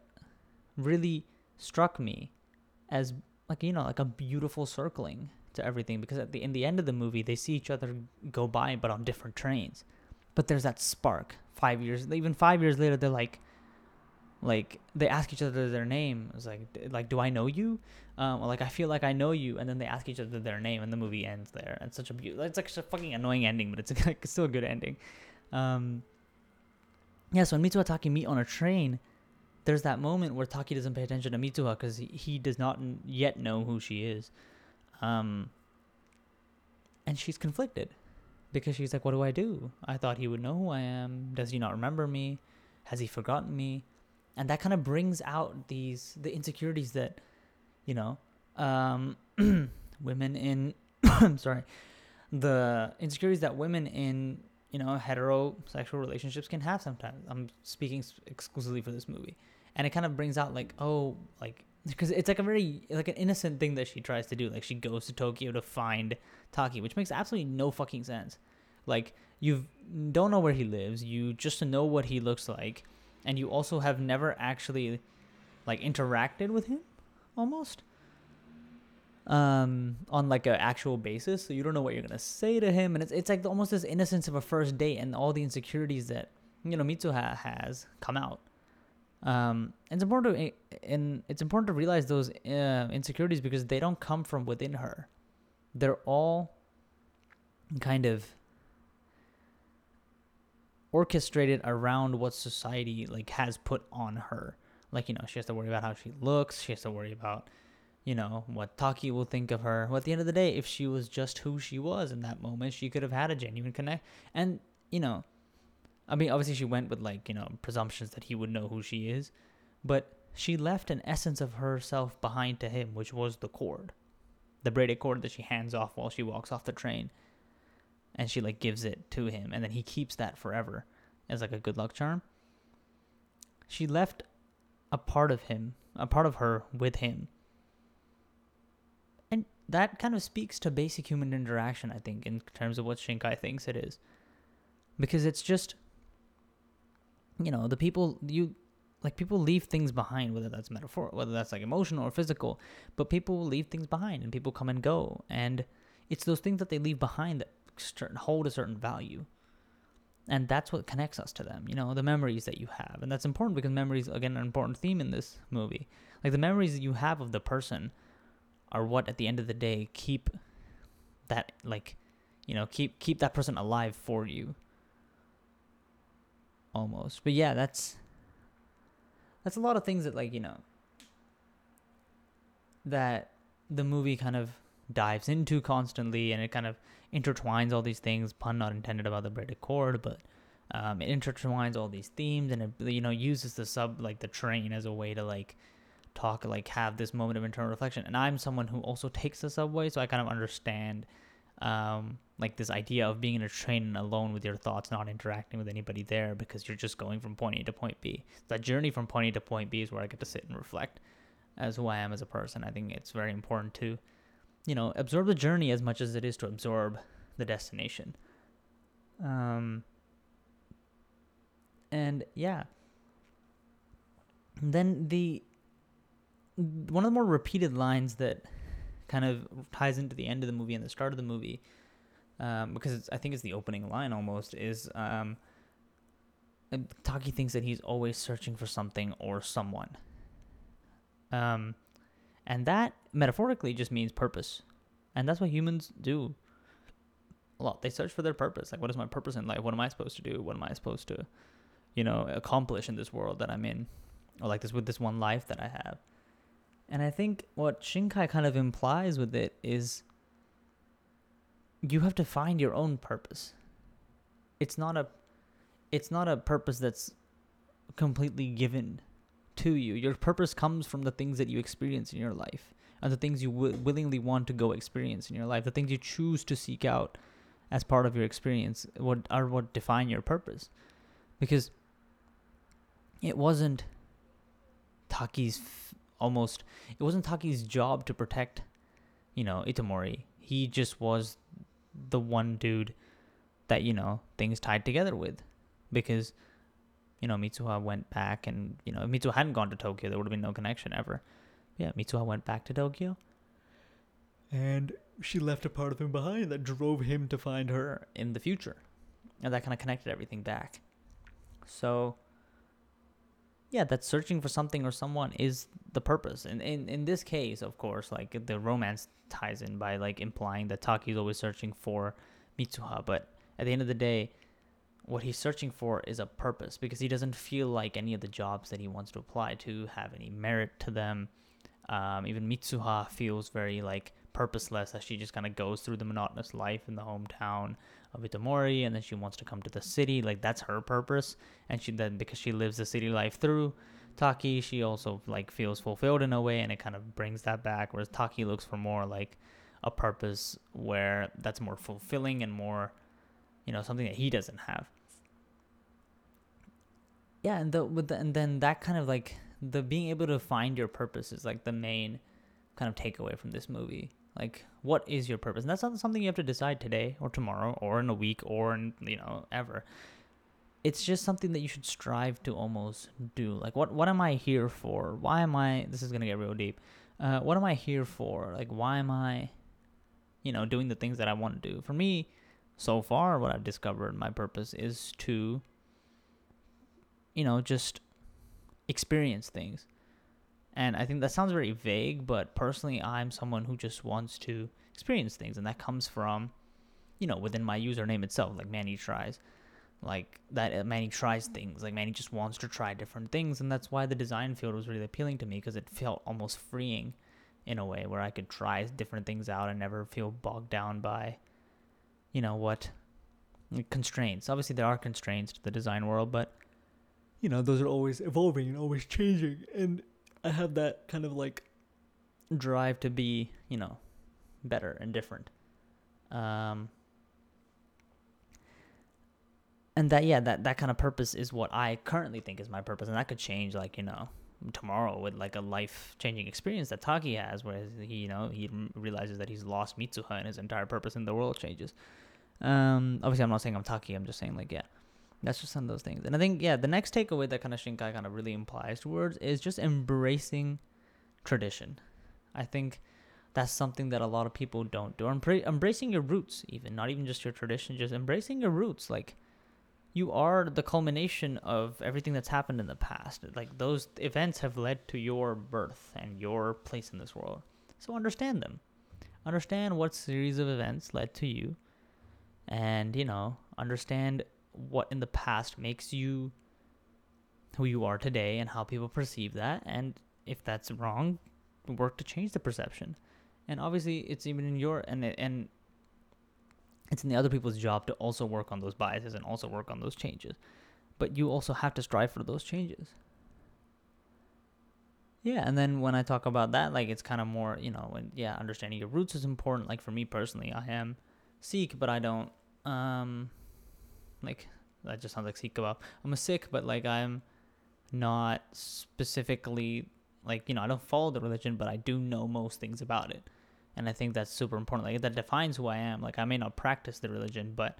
really struck me as, like, you know, like a beautiful circling to everything, because in the end of the movie, they see each other go by, but on different trains. but there's that spark. 5 years, even 5 years later, they're like they ask each other their name. It's like, do I know you? Or like, I feel like I know you. And then they ask each other their name, and the movie ends there. And such a beautiful, it's like such a fucking annoying ending, but it's like still a good ending. Yeah, so when Mitsuha and Taki meet on a train, there's that moment where Taki doesn't pay attention to Mitsuha because he does not yet know who she is. And she's conflicted because she's like, what do I do? I thought he would know who I am. Does he not remember me? Has he forgotten me? And that kind of brings out the insecurities that, you know, women in, the insecurities that women in, you know, heterosexual relationships can have sometimes. I'm speaking exclusively for this movie. And it kind of brings out like, oh, like, because it's like a very, like an innocent thing that she tries to do. Like she goes to Tokyo to find Taki, which makes absolutely no fucking sense. Like you don't know where he lives. You just know what he looks like. And you also have never actually like interacted with him almost on like an actual basis. So you don't know what you're going to say to him. And it's like almost this innocence of a first date and all the insecurities that, you know, Mitsuha has come out. It's important to realize those insecurities because they don't come from within her. They're all kind of orchestrated around what society like has put on her. Like, you know, she has to worry about how she looks. She has to worry about, you know, what Taki will think of her. Well, at the end of the day, if she was just who she was in that moment, she could have had a genuine connect. And, you know, I mean, obviously she went with, like, you know, presumptions that he would know who she is, but she left an essence of herself behind to him, which was the cord, the braided cord that she hands off while she walks off the train, and she, like, gives it to him, and then he keeps that forever as, like, a good luck charm. She left a part of him, a part of her with him, and that kind of speaks to basic human interaction, I think, in terms of what Shinkai thinks it is, because it's just... you know, the people you like, people leave things behind, whether that's metaphorical, whether that's like emotional or physical, but people leave things behind and people come and go. And it's those things that they leave behind that hold a certain value. And that's what connects us to them, you know, the memories that you have. And that's important because memories, again, are an important theme in this movie. Like the memories that you have of the person are what at the end of the day keep that, like, you know, keep that person alive for you. Almost. But yeah, that's a lot of things that, like, you know, that the movie kind of dives into constantly, and it kind of intertwines all these things, pun not intended about the braided cord, but it intertwines all these themes, and it, you know, uses the the train as a way to, like, talk, like, have this moment of internal reflection. And I'm someone who also takes the subway, so I kind of understand like this idea of being in a train and alone with your thoughts, not interacting with anybody there, because you're just going from point A to point B. That journey from point A to point B is where I get to sit and reflect as who I am as a person. I think it's very important to, you know, absorb the journey as much as it is to absorb the destination. And yeah, and then one of the more repeated lines that kind of ties into the end of the movie and the start of the movie, because I think it's the opening line almost, is Taki thinks that he's always searching for something or someone. And that metaphorically just means purpose. And that's what humans do a lot. They search for their purpose. Like, what is my purpose in life? What am I supposed to do? What am I supposed to, you know, accomplish in this world that I'm in? Or like this, with this one life that I have. And I think what Shinkai kind of implies with it is you have to find your own purpose. It's not a purpose that's completely given to you. Your purpose comes from the things that you experience in your life and the things you willingly want to go experience in your life. The things you choose to seek out as part of your experience what define your purpose. Because it wasn't Taki's job to protect, you know, Itomori. He just was the one dude that, you know, things tied together with, because, you know, Mitsuha went back, and, you know, if Mitsuha hadn't gone to Tokyo, there would have been no connection ever. Yeah, Mitsuha went back to Tokyo, and she left a part of him behind that drove him to find her in the future. and that kind of connected everything back. So yeah, that searching for something or someone is the purpose. And in this case, of course, like the romance ties in by like implying that Taki is always searching for Mitsuha, but at the end of the day, what he's searching for is a purpose, because he doesn't feel like any of the jobs that he wants to apply to have any merit to them. Even Mitsuha feels very like purposeless, as she just kind of goes through the monotonous life in the hometown of Itomori, and then she wants to come to the city. Like that's her purpose, and she then, because she lives the city life through Taki, she also like feels fulfilled in a way, and it kind of brings that back. Whereas Taki looks for more like a purpose where that's more fulfilling and more, you know, something that he doesn't have. Yeah, and then that kind of like the being able to find your purpose is like the main kind of takeaway from this movie. Like, what is your purpose? And that's not something you have to decide today or tomorrow or in a week or in, you know, ever. It's just something that you should strive to almost do. Like, what am I here for? Why am I? This is gonna get real deep. What am I here for? Like, why am I, you know, doing the things that I want to do? For me, so far, what I've discovered, my purpose is to, you know, just experience things. And I think that sounds very vague, but personally, I'm someone who just wants to experience things. And that comes from, you know, within my username itself, like Manny Tries. Like that Manny Tries things. Like Manny just wants to try different things. And that's why the design field was really appealing to me, because it felt almost freeing in a way where I could try different things out and never feel bogged down by, you know, what constraints. Obviously, there are constraints to the design world, but, you know, those are always evolving and always changing. And I have that kind of like drive to be, you know, better and different. And that, yeah, that kind of purpose is what I currently think is my purpose. And that could change, like, you know, tomorrow with like a life-changing experience that Taki has, where he, you know, he realizes that he's lost Mitsuha and his entire purpose in the world changes. Obviously, I'm not saying I'm Taki. I'm just saying, like, yeah. That's just some of those things. And I think, yeah, the next takeaway that kind of Shinkai kind of really implies towards is just embracing tradition. I think that's something that a lot of people don't do. Embracing your roots, even. Not even just your tradition, just embracing your roots. Like, you are the culmination of everything that's happened in the past. Like, those events have led to your birth and your place in this world. So understand them. Understand what series of events led to you. And, you know, understand what in the past makes you who you are today and how people perceive that. And if that's wrong, work to change the perception. And obviously it's even in your, and it's in the other people's job to also work on those biases and also work on those changes. But you also have to strive for those changes. Yeah, and then when I talk about that, like, it's kind of more, you know, and yeah, understanding your roots is important. Like, for me personally, I am Sikh, but I don't, like, that just sounds like Sikh kebab. I'm a Sikh, but, like, I'm not specifically, like, you know, I don't follow the religion, but I do know most things about it. And I think that's super important. Like, that defines who I am. Like, I may not practice the religion, but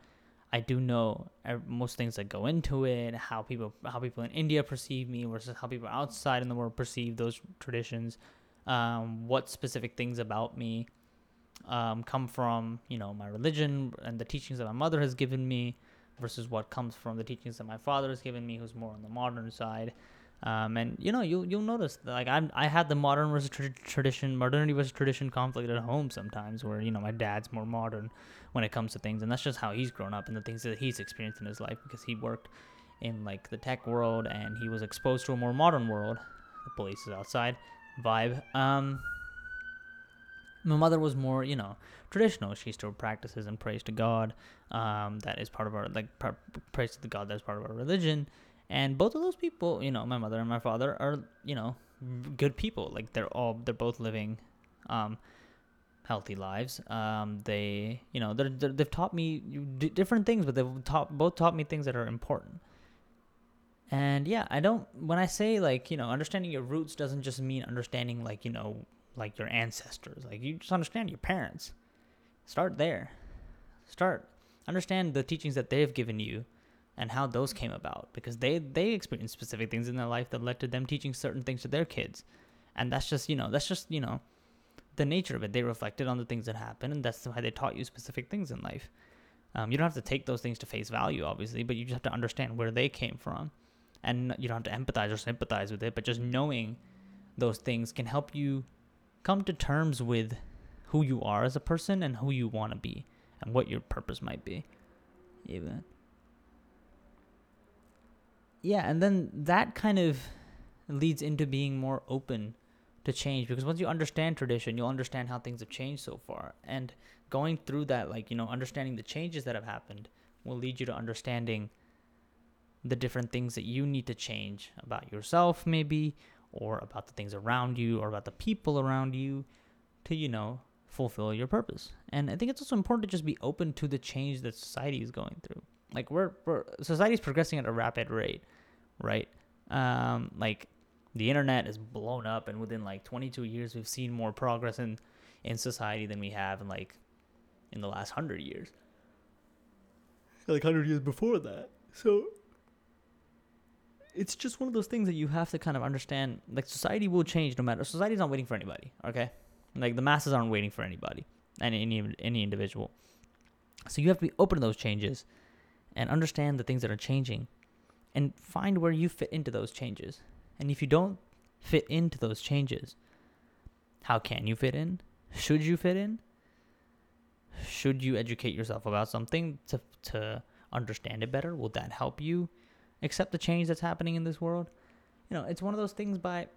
I do know most things that go into it, how people in India perceive me versus how people outside in the world perceive those traditions, what specific things about me come from, you know, my religion and the teachings that my mother has given me, versus what comes from the teachings that my father has given me, who's more on the modern side. And, you know, you'll notice, like, I had the modern versus tradition, modernity versus tradition conflict at home sometimes, where, you know, my dad's more modern when it comes to things, and that's just how he's grown up and the things that he's experienced in his life, because he worked in, like, the tech world, and he was exposed to a more modern world. The police is outside vibe. My mother was more, you know, traditional. She still practices and prays to God. That is part of our, like, prays to the God that is part of our religion. And both of those people, you know, my mother and my father are, you know, good people. Like, they're both living healthy lives. They, you know, they've taught me different things, but they've both taught me things that are important. And, yeah, I don't, when I say, like, you know, understanding your roots doesn't just mean understanding, like, you know, like your ancestors. Like, you just understand your parents. Start there. Understand the teachings that they've given you and how those came about, because they experienced specific things in their life that led to them teaching certain things to their kids. And that's just the nature of it. They reflected on the things that happened, and that's why they taught you specific things in life. You don't have to take those things to face value, obviously, but you just have to understand where they came from. And you don't have to empathize or sympathize with it, but just knowing those things can help you come to terms with who you are as a person and who you want to be and what your purpose might be. Even. Yeah, and then that kind of leads into being more open to change, because once you understand tradition, you'll understand how things have changed so far. And going through that, like, you know, understanding the changes that have happened will lead you to understanding the different things that you need to change about yourself, maybe, or about the things around you, or about the people around you to, you know, fulfill your purpose. And I think it's also important to just be open to the change that society is going through. Like, society's progressing at a rapid rate, right? Like, the internet is blown up, and within like 22 years, we've seen more progress in society than we have in like in the last 100 years. Like 100 years before that. So it's just one of those things that you have to kind of understand. Like, society will change no matter. Society's not waiting for anybody. Okay, like the masses aren't waiting for anybody and any individual. So you have to be open to those changes and understand the things that are changing, and find where you fit into those changes. And if you don't fit into those changes, how can you fit in? Should you fit in? Should you educate yourself about something to understand it better? Will that help you accept the change that's happening in this world? You know, it's one of those things by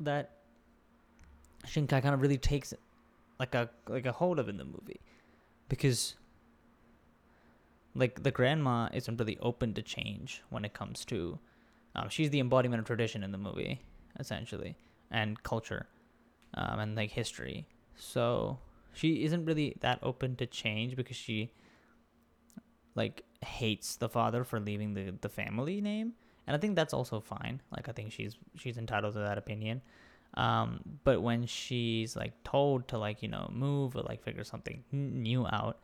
that Shinkai kind of really takes like a hold of in the movie, because like the grandma isn't really open to change when it comes to. She's the embodiment of tradition in the movie, essentially, and culture, and like history. So she isn't really that open to change, because she like hates the father for leaving the family name, and I think that's also fine. Like, I think she's entitled to that opinion. But when she's like told to like, you know, move or like figure something new out,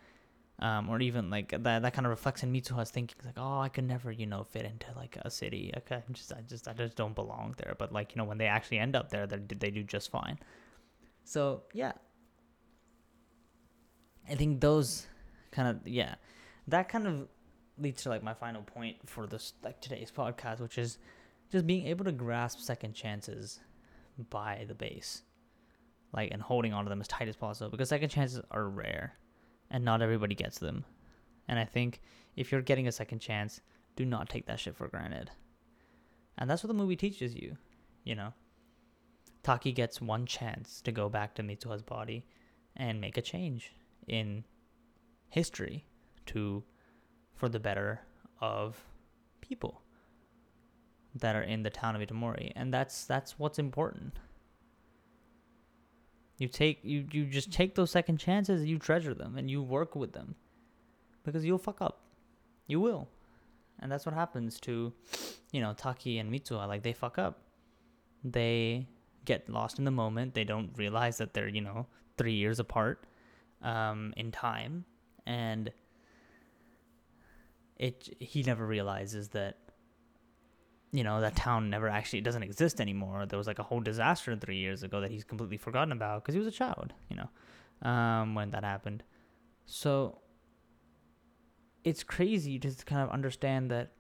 or even like that kind of reflects in Mitsuha's thinking. It's like, oh, I could never, you know, fit into like a city. Okay, I just don't belong there. But like, you know, when they actually end up there, they do just fine. So yeah, I think those kind of that kind of leads to like my final point for this like today's podcast, which is just being able to grasp second chances by the base, like, and holding on to them as tight as possible, because second chances are rare. And not everybody gets them. And I think if you're getting a second chance, do not take that shit for granted. And that's what the movie teaches you, you know. Taki gets one chance to go back to Mitsuha's body and make a change in history for the better of people that are in the town of Itomori. And that's what's important. You just take those second chances, and you treasure them, and you work with them, because you'll fuck up. You will. And that's what happens to, you know, Taki and Mitsuha. Like, they fuck up. They get lost in the moment. They don't realize that they're, you know, 3 years apart in time. And he never realizes that, you know, that town never actually doesn't exist anymore. There was like a whole disaster 3 years ago that he's completely forgotten about because he was a child, you know, when that happened. So it's crazy to kind of understand that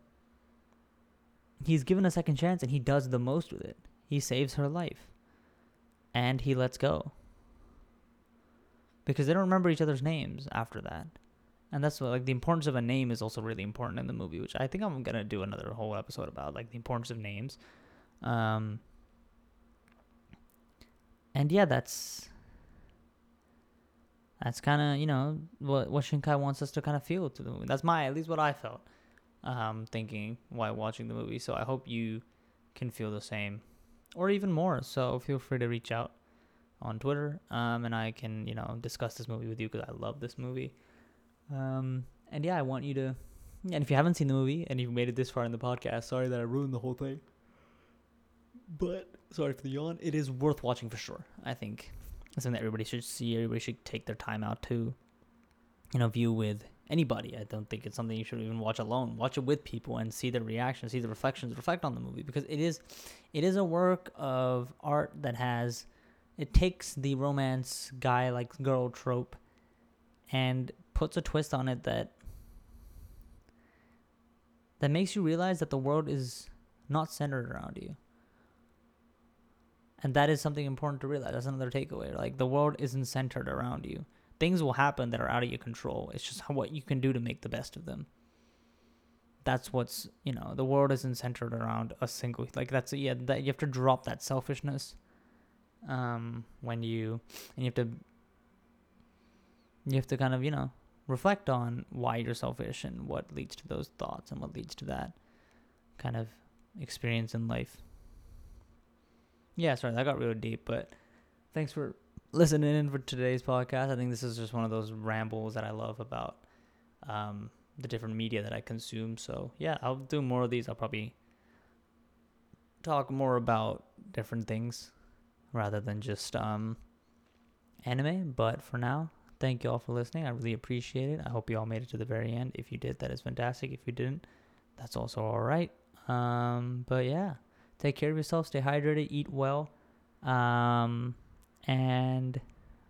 he's given a second chance and he does the most with it. He saves her life and he lets go, because they don't remember each other's names after that. And that's what, like, the importance of a name is also really important in the movie, which I think I'm going to do another whole episode about, like, the importance of names. And yeah, that's kind of, you know, what Shinkai wants us to kind of feel to the movie. That's at least what I felt, thinking while watching the movie. So I hope you can feel the same or even more. So feel free to reach out on Twitter, and I can, you know, discuss this movie with you, because I love this movie. And yeah, I want you to, and if you haven't seen the movie and you've made it this far in the podcast, sorry that I ruined the whole thing, but sorry for the yawn. It is worth watching for sure. I think it's something that everybody should see. Everybody should take their time out to, you know, view with anybody. I don't think it's something you should even watch alone. Watch it with people and see the reaction, see the reflections, reflect on the movie, because it is a work of art that takes the romance guy, like, girl trope and puts a twist on it that that makes you realize that the world is not centered around you. And that is something important to realize. That's another takeaway. Like, the world isn't centered around you. Things will happen that are out of your control. It's just what you can do to make the best of them. That's what's, you know, the world isn't centered around a single, like, that's, yeah, that you have to drop that selfishness when you, and you have to kind of, you know, reflect on why you're selfish and what leads to those thoughts and what leads to that kind of experience in life. Yeah, sorry, that got real deep, but thanks for listening in for today's podcast. I think this is just one of those rambles that I love about the different media that I consume. So yeah, I'll do more of these. I'll probably talk more about different things rather than just anime. But for now, thank you all for listening. I really appreciate it. I hope you all made it to the very end. If you did, that is fantastic. If you didn't, that's also all right. But yeah, take care of yourself, stay hydrated, eat well, and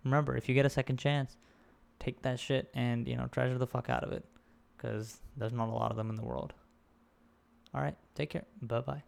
remember, if you get a second chance, take that shit and, you know, treasure the fuck out of it, because there's not a lot of them in the world. All right, take care. Bye-bye.